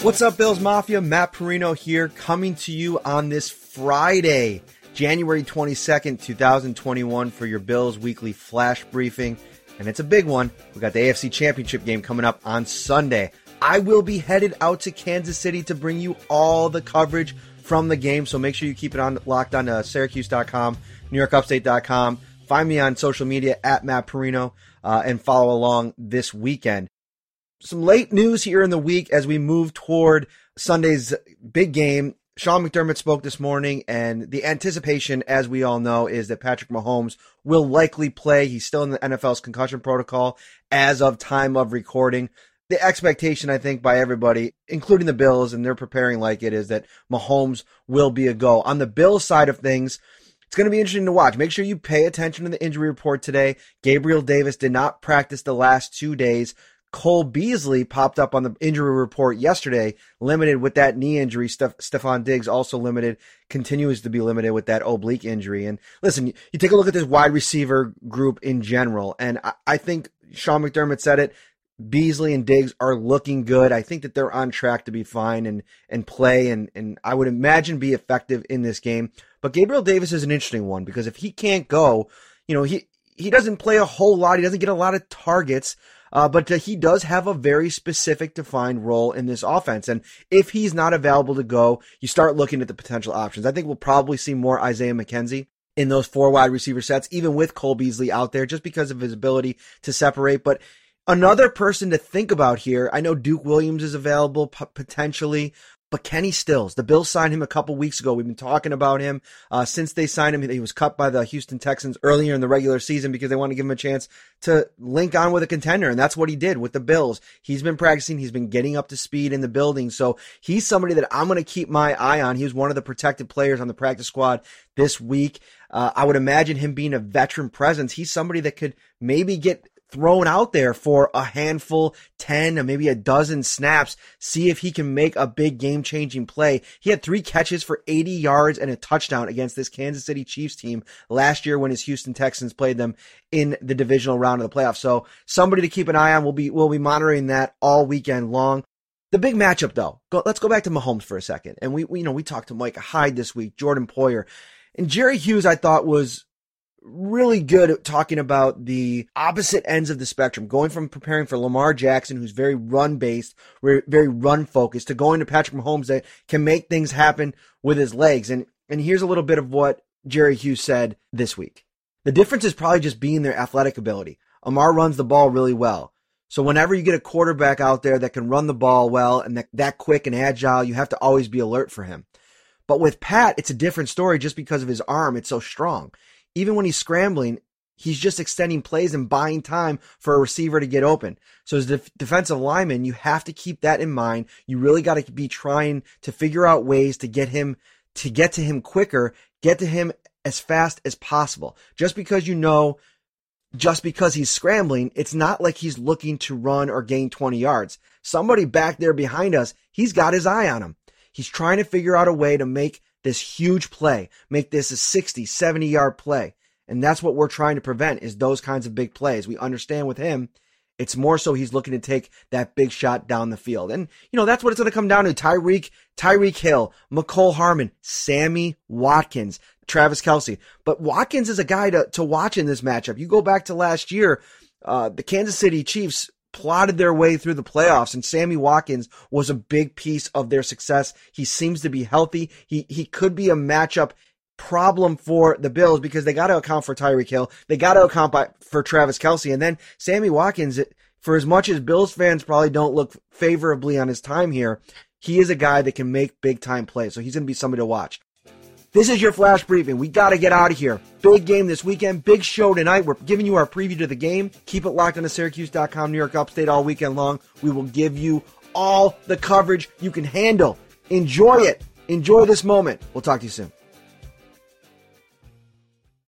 What's up, Bills Mafia? Matt Perino here, coming to you on this Friday, January 22nd, 2021, for your Bills Weekly Flash Briefing. And it's a big one. We got the AFC Championship game coming up on Sunday. I will be headed out to Kansas City to bring you all the coverage from the game, so make sure you keep it on locked on to Syracuse.com, NewYorkUpstate.com. Find me on social media at Matt Perino and follow along this weekend. Some late news here in the week as we move toward Sunday's big game. Sean McDermott spoke this morning, and the anticipation, as we all know, is that Patrick Mahomes will likely play. He's still in the NFL's concussion protocol as of time of recording. The expectation, I think, by everybody, including the Bills, and they're preparing like it, is that Mahomes will be a go. On the Bills side of things, it's going to be interesting to watch. Make sure you pay attention to the injury report today. Gabriel Davis did not practice the last 2 days. Cole Beasley popped up on the injury report yesterday, limited with that knee injury. Stefon Diggs also limited, continues to be limited with that oblique injury. And listen, you take a look at this wide receiver group in general, and I think Sean McDermott said it, Beasley and Diggs are looking good. I think that they're on track to be fine and play and I would imagine be effective in this game. But Gabriel Davis is an interesting one because if he can't go, you know, he doesn't play a whole lot. He doesn't get a lot of targets. But he does have a very specific defined role in this offense. And if he's not available to go, you start looking at the potential options. I think we'll probably see more Isaiah McKenzie in those four wide receiver sets, even with Cole Beasley out there, just because of his ability to separate. But another person to think about here, I know Duke Williams is available potentially, but Kenny Stills, the Bills signed him a couple weeks ago. We've been talking about him since they signed him. He was cut by the Houston Texans earlier in the regular season because they wanted to give him a chance to link on with a contender, and that's what he did with the Bills. He's been practicing. He's been getting up to speed in the building, so he's somebody that I'm going to keep my eye on. He was one of the protected players on the practice squad this week. I would imagine him being a veteran presence. He's somebody that could maybe get thrown out there for a handful, 10 or maybe a dozen snaps, see if he can make a big game-changing play. He had 3 catches for 80 yards and a touchdown against this Kansas City Chiefs team last year when his Houston Texans played them in the divisional round of the playoffs. So somebody to keep an eye on. We'll be monitoring that all weekend long. The big matchup, though, let's go back to Mahomes for a second. And we talked to Mike Hyde this week, Jordan Poyer, and Jerry Hughes. I thought was really good at talking about the opposite ends of the spectrum, going from preparing for Lamar Jackson, who's very run-based, very run-focused, to going to Patrick Mahomes that can make things happen with his legs. And here's a little bit of what Jerry Hughes said this week. The difference is probably just being their athletic ability. Lamar runs the ball really well. So whenever you get a quarterback out there that can run the ball well and that quick and agile, you have to always be alert for him. But with Pat, it's a different story just because of his arm. It's so strong. Even when he's scrambling, he's just extending plays and buying time for a receiver to get open. So as a defensive lineman, you have to keep that in mind. You really got to be trying to figure out ways to get to him quicker, get to him as fast as possible. Just because he's scrambling, it's not like he's looking to run or gain 20 yards. Somebody back there behind us, he's got his eye on him. He's trying to figure out a way to make this huge play, make this a 60, 70-yard play. And that's what we're trying to prevent, is those kinds of big plays. We understand with him, it's more so he's looking to take that big shot down the field. And, you know, that's what it's going to come down to. Tyreek Hill, McCole Harmon, Sammy Watkins, Travis Kelce. But Watkins is a guy to watch in this matchup. You go back to last year, the Kansas City Chiefs plotted their way through the playoffs, and Sammy Watkins was a big piece of their success. He seems to be healthy. He could be a matchup problem for the Bills because they got to account for Tyreek Hill. They got to account for Travis Kelce. And then Sammy Watkins, for as much as Bills fans probably don't look favorably on his time here, he is a guy that can make big-time plays, so he's going to be somebody to watch. This is your Flash Briefing. We got to get out of here. Big game this weekend. Big show tonight. We're giving you our preview to the game. Keep it locked on to Syracuse.com, New York Upstate all weekend long. We will give you all the coverage you can handle. Enjoy it. Enjoy this moment. We'll talk to you soon.